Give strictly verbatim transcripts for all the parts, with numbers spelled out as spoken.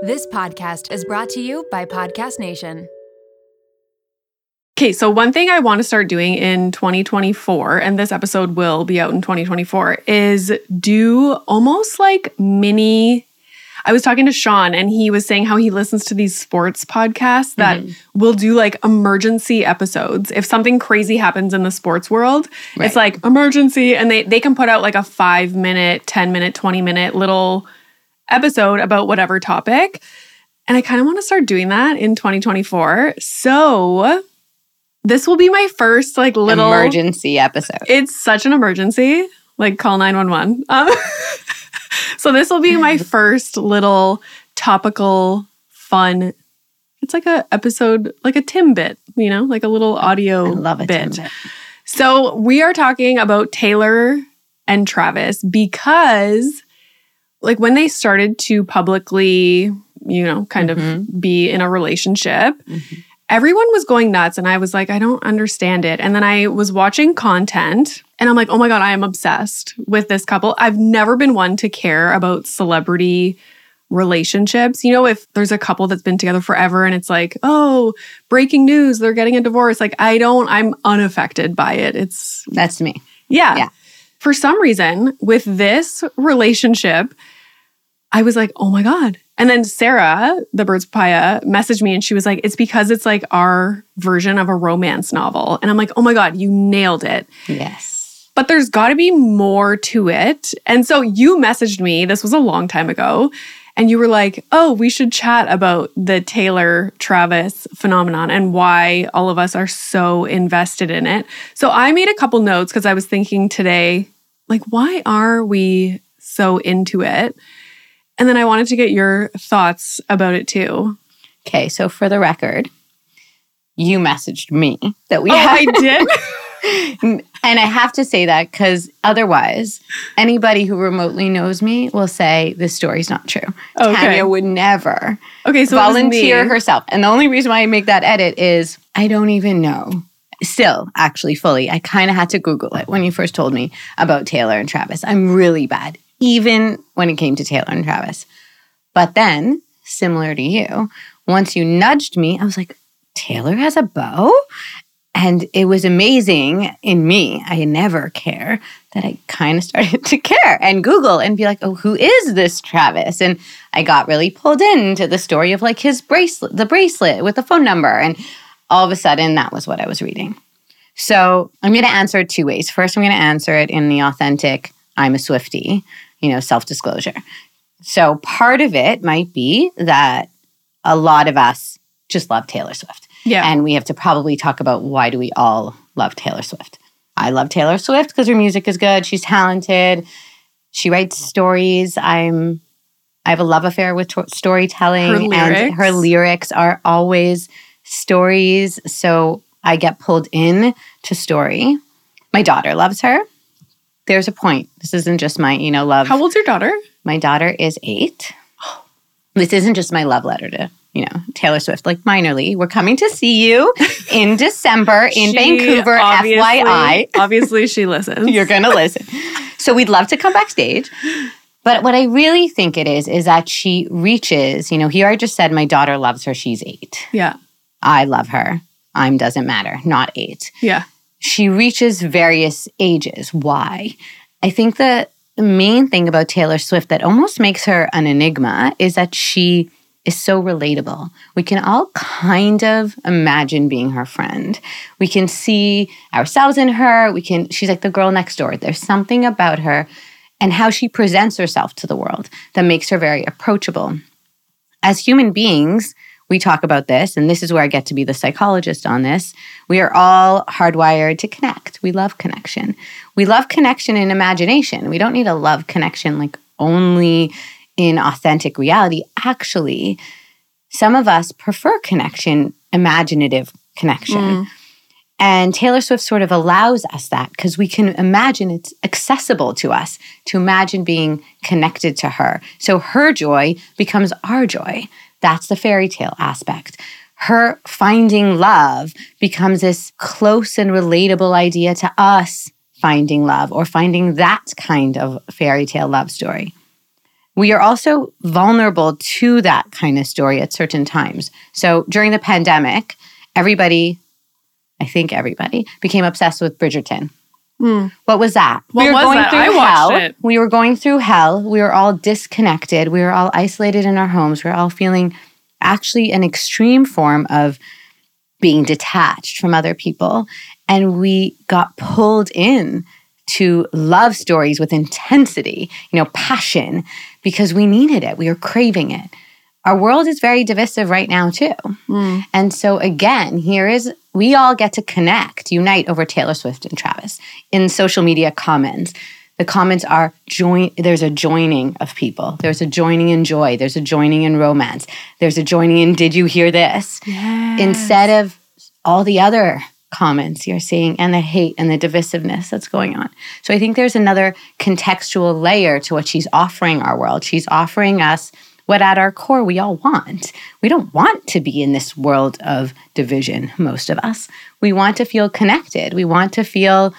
This podcast is brought to you by Podcast Nation. Okay, so one thing I want to start doing in twenty twenty-four, and this episode will be out in twenty twenty-four, is do almost like mini... I was talking to Sean, and he was saying how he listens to these sports podcasts that mm-hmm. will do like emergency episodes. If something crazy happens in the sports world, right. It's like emergency, and they, they can put out like a five-minute, ten-minute, twenty-minute little episode about whatever topic. And I kind of want to start doing that in twenty twenty-four. So this will be my first like little... emergency episode. It's such an emergency. Like call nine one one. Um So this will be my first little topical fun. It's like a episode, like a Timbit, you know, like a little audio I love a bit. Timbit. So we are talking about Taylor and Travis because like when they started to publicly, you know, kind mm-hmm. of be in a relationship, mm-hmm. everyone was going nuts and I was like, I don't understand it. And then I was watching content and I'm like, oh my God, I am obsessed with this couple. I've never been one to care about celebrity relationships. You know, if there's a couple that's been together forever and it's like, oh, breaking news, they're getting a divorce. Like I don't, I'm unaffected by it. It's That's me. Yeah. yeah. For some reason, with this relationship, I was like, oh my God. And then Sarah, the Birds Papaya, messaged me and she was like, it's because it's like our version of a romance novel. And I'm like, oh my God, you nailed it. Yes. But there's got to be more to it. And so you messaged me, this was a long time ago, and you were like, oh, we should chat about the Taylor-Travis phenomenon and why all of us are so invested in it. So I made a couple notes because I was thinking today, like, why are we so into it? And then I wanted to get your thoughts about it too. Okay, so for the record, you messaged me that we oh, had. I did? And I have to say that because otherwise, anybody who remotely knows me will say, this story's not true. Okay. Tanya would never okay, so volunteer herself. And the only reason why I make that edit is I don't even know. Still, actually fully, I kind of had to Google it when you first told me about Taylor and Travis. I'm really bad. Even when it came to Taylor and Travis. But then, similar to you, once you nudged me, I was like, Taylor has a beau? And it was amazing in me, I never care, that I kind of started to care and Google and be like, oh, who is this Travis? And I got really pulled into the story of like his bracelet, the bracelet with the phone number. And all of a sudden, that was what I was reading. So I'm going to answer it two ways. First, I'm going to answer it in the authentic, I'm a Swiftie. You know, self-disclosure. So part of it might be that a lot of us just love Taylor Swift. Yeah. And we have to probably talk about why do we all love Taylor Swift. I love Taylor Swift because her music is good. She's talented. She writes stories. I'm, I have a love affair with t- storytelling. Her lyrics. And her lyrics are always stories. So I get pulled in to story. My daughter loves her. There's a point. This isn't just my, you know, love. How old's your daughter? My daughter is eight. This isn't just my love letter to, you know, Taylor Swift. Like, minorly, we're coming to see you in December in Vancouver, obviously, F Y I. Obviously, she listens. You're going to listen. So we'd love to come backstage. But what I really think it is, is that she reaches, you know, here I just said my daughter loves her. She's eight. Yeah. I love her. I'm doesn't matter. Not eight. Yeah. She reaches various ages. Why? I think the main thing about Taylor Swift that almost makes her an enigma is that she is so relatable. We can all kind of imagine being her friend. We can see ourselves in her. We can. She's like the girl next door. There's something about her and how she presents herself to the world that makes her very approachable. As human beings, we talk about this, and this is where I get to be the psychologist on this. We are all hardwired to connect. We love connection. We love connection in imagination. We don't need to love connection like only in authentic reality. Actually, some of us prefer connection, imaginative connection. Mm. And Taylor Swift sort of allows us that because we can imagine it's accessible to us to imagine being connected to her. So her joy becomes our joy. That's the fairy tale aspect. Her finding love becomes this close and relatable idea to us finding love or finding that kind of fairy tale love story. We are also vulnerable to that kind of story at certain times. So during the pandemic, everybody, I think everybody, became obsessed with Bridgerton. Mm. What was that? What we were was going that? through I hell. It. We were going through hell. We were all disconnected. We were all isolated in our homes. We were all feeling actually an extreme form of being detached from other people. And we got pulled in to love stories with intensity, you know, passion, because we needed it. We were craving it. Our world is very divisive right now too. Mm. And so again, here is, we all get to connect, unite over Taylor Swift and Travis in social media comments. The comments are, join. there's a joining of people. There's a joining in joy. There's a joining in romance. There's a joining in, did you hear this? Yes. Instead of all the other comments you're seeing and the hate and the divisiveness that's going on. So I think there's another contextual layer to what she's offering our world. She's offering us what at our core we all want. We don't want to be in this world of division, most of us. We want to feel connected. We want to feel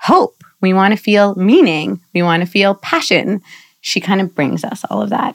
hope. We want to feel meaning. We want to feel passion. She kind of brings us all of that.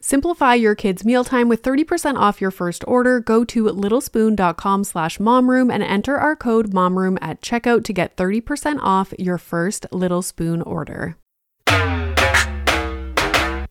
Simplify your kids' mealtime with thirty percent off your first order. Go to littlespoon.com slash momroom and enter our code momroom at checkout to get thirty percent off your first Little Spoon order.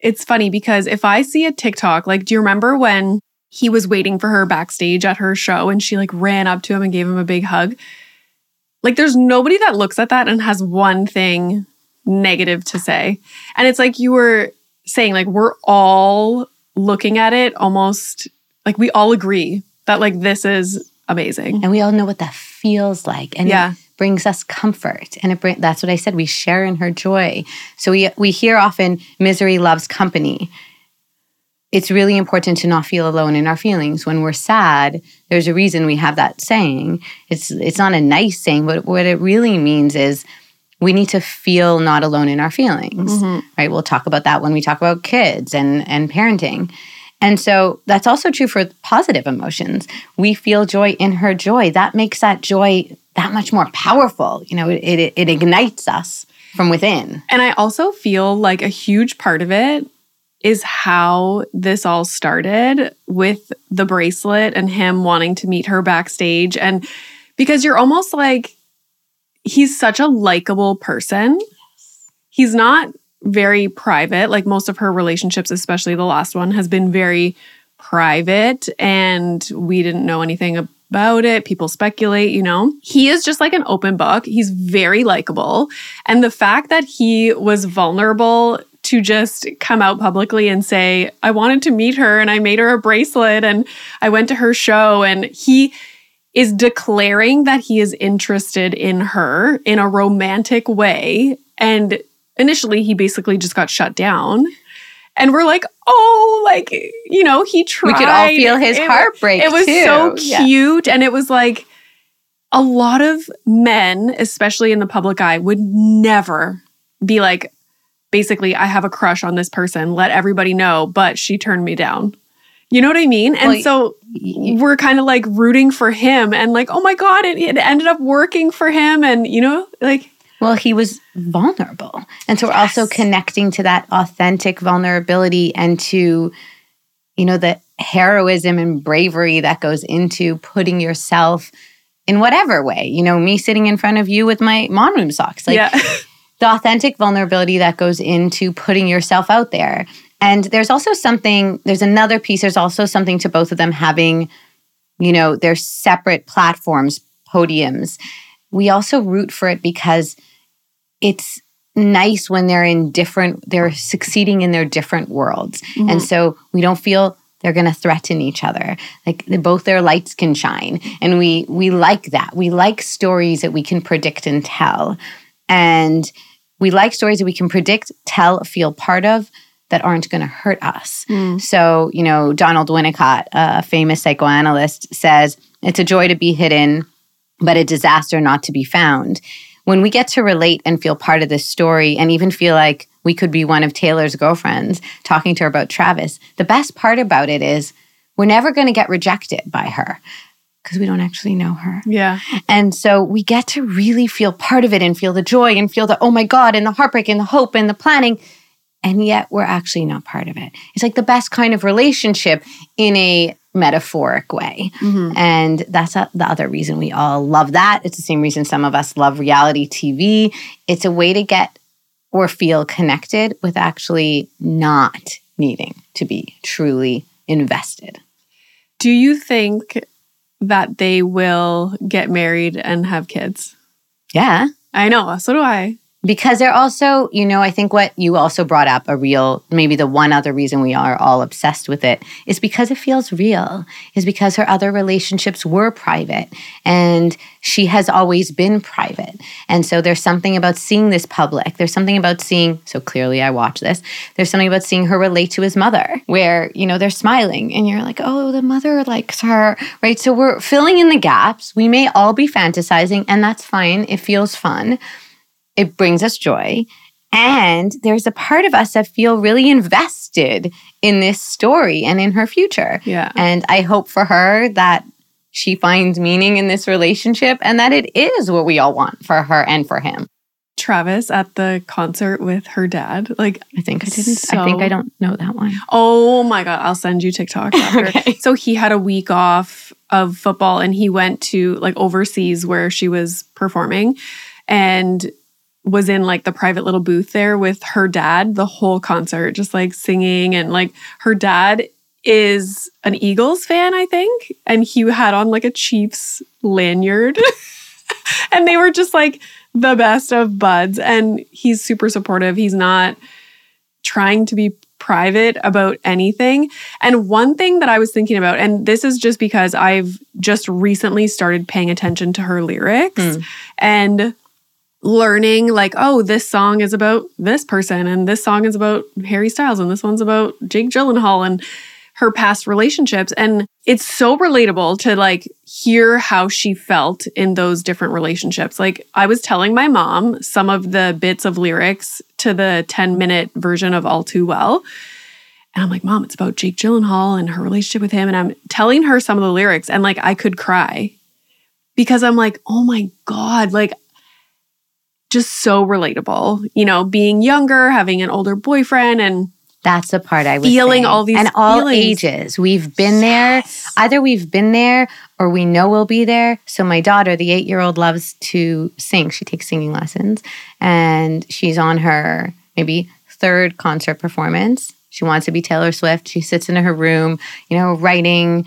It's funny because if I see a TikTok, like, do you remember when he was waiting for her backstage at her show and she like ran up to him and gave him a big hug? Like, there's nobody that looks at that and has one thing negative to say. And it's like you were saying, like, we're all looking at it almost like we all agree that like this is amazing. And we all know what that feels like. And yeah. brings us comfort. And it bring, that's what I said, we share in her joy. So we we hear often, misery loves company. It's really important to not feel alone in our feelings. When we're sad, there's a reason we have that saying. It's it's not a nice saying, but what it really means is we need to feel not alone in our feelings, mm-hmm. right? We'll talk about that when we talk about kids and, and parenting. And so that's also true for positive emotions. We feel joy in her joy. That makes that joy that much more powerful. You know, it, it, it ignites us from within. And I also feel like a huge part of it is how this all started with the bracelet and him wanting to meet her backstage. And because you're almost like, he's such a likable person. Yes. He's not very private. Like most of her relationships, especially the last one, has been very private. And we didn't know anything about it. People speculate, you know. He is just like an open book. He's very likable. And the fact that he was vulnerable to just come out publicly and say, I wanted to meet her and I made her a bracelet and I went to her show. And he is declaring that he is interested in her in a romantic way. And initially, he basically just got shut down. And we're like, oh, like, you know, he tried. We could all feel his it, heartbreak It was too. so cute. Yeah. And it was like, a lot of men, especially in the public eye, would never be like, basically, I have a crush on this person. Let everybody know, but she turned me down. You know what I mean? And well, so we're kind of like rooting for him and like, oh my God, it, it ended up working for him. And, you know, like. Well, he was vulnerable. And so we're yes. also connecting to that authentic vulnerability and to, you know, the heroism and bravery that goes into putting yourself in whatever way. You know, me sitting in front of you with my mom room socks. Like, yeah. The authentic vulnerability that goes into putting yourself out there. And there's also something, there's another piece, there's also something to both of them having, you know, their separate platforms, podiums. We also root for it because it's nice when they're in different, they're succeeding in their different worlds. Mm-hmm. And so we don't feel they're going to threaten each other. Like both their lights can shine. And we we like that. We like stories that we can predict and tell. And we like stories that we can predict, tell, feel part of, that aren't going to hurt us. Mm. So, you know, Donald Winnicott, a famous psychoanalyst, says, it's a joy to be hidden, but a disaster not to be found. When we get to relate and feel part of this story and even feel like we could be one of Taylor's girlfriends talking to her about Travis, the best part about it is we're never going to get rejected by her because we don't actually know her. Yeah. And so we get to really feel part of it and feel the joy and feel the, oh my God, and the heartbreak and the hope and the planning. And yet we're actually not part of it. It's like the best kind of relationship in a metaphoric way. Mm-hmm. And that's a, the other reason we all love that. It's the same reason some of us love reality T V. It's a way to get or feel connected with actually not needing to be truly invested. Do you think that they will get married and have kids? Yeah. I know. So do I. Because they're also, you know, I think what you also brought up, a real, maybe the one other reason we are all obsessed with it is because it feels real, is because her other relationships were private and she has always been private. And so there's something about seeing this public. There's something about seeing, so clearly I watch this, there's something about seeing her relate to his mother where, you know, they're smiling and you're like, oh, the mother likes her, right? So we're filling in the gaps. We may all be fantasizing and that's fine. It feels fun. It brings us joy. And there's a part of us that feel really invested in this story and in her future. Yeah. And I hope for her that she finds meaning in this relationship and that it is what we all want for her and for him. Travis at the concert with her dad. Like I think I didn't so, I think I don't know that one. Oh my God, I'll send you TikTok after. Okay. So he had a week off of football and he went to like overseas where she was performing and was in like the private little booth there with her dad the whole concert, just like singing. And like her dad is an Eagles fan, I think. And he had on like a Chiefs lanyard. And they were just like the best of buds. And he's super supportive. He's not trying to be private about anything. And one thing that I was thinking about, and this is just because I've just recently started paying attention to her lyrics mm. and learning like, oh, this song is about this person and this song is about Harry Styles and this one's about Jake Gyllenhaal and her past relationships. And it's so relatable to like hear how she felt in those different relationships. Like I was telling my mom some of the bits of lyrics to the ten minute version of All Too Well. And I'm like, Mom, it's about Jake Gyllenhaal and her relationship with him. And I'm telling her some of the lyrics and like I could cry because I'm like, oh my God, like just so relatable, you know, being younger, having an older boyfriend and that's the part I was feeling all these and all feelings. Ages. We've been there. Yes. Either we've been there or we know we'll be there. So my daughter, the eight-year-old, loves to sing. She takes singing lessons and she's on her maybe third concert performance. She wants to be Taylor Swift. She sits in her room, you know, writing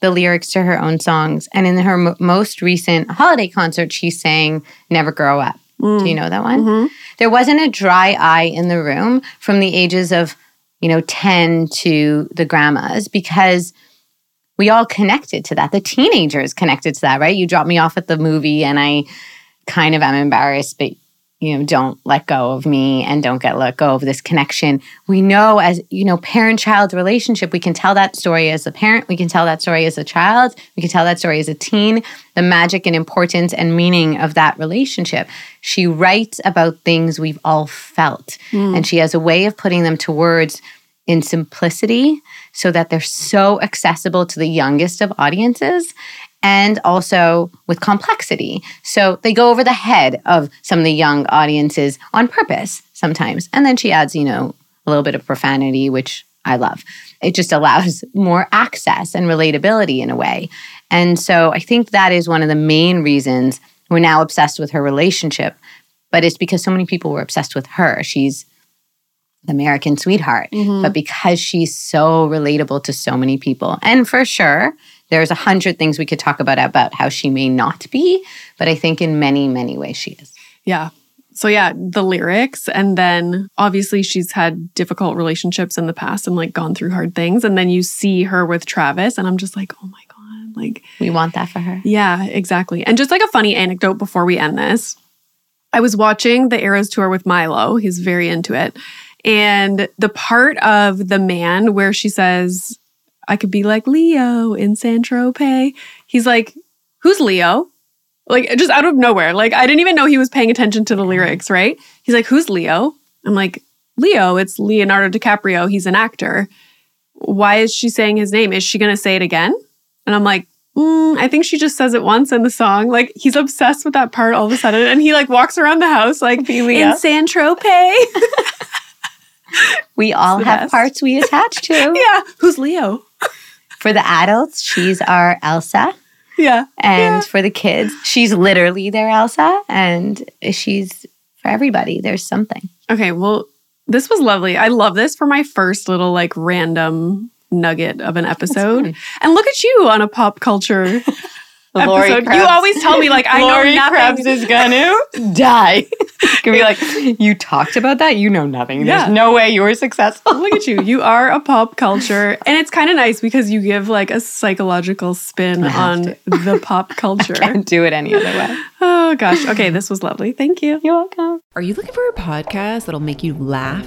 the lyrics to her own songs. And in her m- most recent holiday concert, she sang Never Grow Up. Mm. Do you know that one? Mm-hmm. There wasn't a dry eye in the room from the ages of you know, ten to the grandmas, because we all connected to that. The teenagers connected to that, right? You drop me off at the movie and I kind of am embarrassed, but, you know, don't let go of me and don't get let go of this connection. We know as, you know, parent-child relationship, we can tell that story as a parent. We can tell that story as a child. We can tell that story as a teen, the magic and importance and meaning of that relationship. She writes about things we've all felt. Mm. And she has a way of putting them to words in simplicity so that they're so accessible to the youngest of audiences and also with complexity. So they go over the head of some of the young audiences on purpose sometimes. And then she adds, you know, a little bit of profanity, which I love. It just allows more access and relatability in a way. And so I think that is one of the main reasons we're now obsessed with her relationship. But it's because so many people were obsessed with her. She's the American sweetheart. Mm-hmm. But because she's so relatable to so many people. And for sure, there's a hundred things we could talk about about how she may not be, but I think in many, many ways she is. Yeah. So yeah, the lyrics. And then obviously she's had difficult relationships in the past and like gone through hard things. And then you see her with Travis and I'm just like, oh my God. Like we want that for her. Yeah, exactly. And just like a funny anecdote before we end this. I was watching the Eras tour with Milo. He's very into it. And the part of the man where she says, I could be like Leo in Saint-Tropez. He's like, who's Leo? Like, just out of nowhere. Like, I didn't even know he was paying attention to the lyrics, right? He's like, who's Leo? I'm like, Leo, it's Leonardo DiCaprio. He's an actor. Why is she saying his name? Is she going to say it again? And I'm like, mm, I think she just says it once in the song. Like, he's obsessed with that part all of a sudden. And he, like, walks around the house like, be Leo. In Saint-Tropez. We all have best. Parts we attach to. Yeah. Who's Leo? For the adults, she's our Elsa. Yeah. And yeah. For the kids, she's literally their Elsa. And she's, for everybody, there's something. Okay, well, this was lovely. I love this for my first little like random nugget of an episode. And look at you on a pop culture Lori episode. Krebs. You always tell me like, I Lori know nothing. Krebs is going to die. Can be like, you talked about that? You know nothing. Yeah. There's no way you were successful. Look at you. You are a pop culture. And it's kind of nice because you give like a psychological spin on to. The pop culture. I can't do it any other way. Oh, gosh. Okay, this was lovely. Thank you. You're welcome. Are you looking for a podcast that'll make you laugh?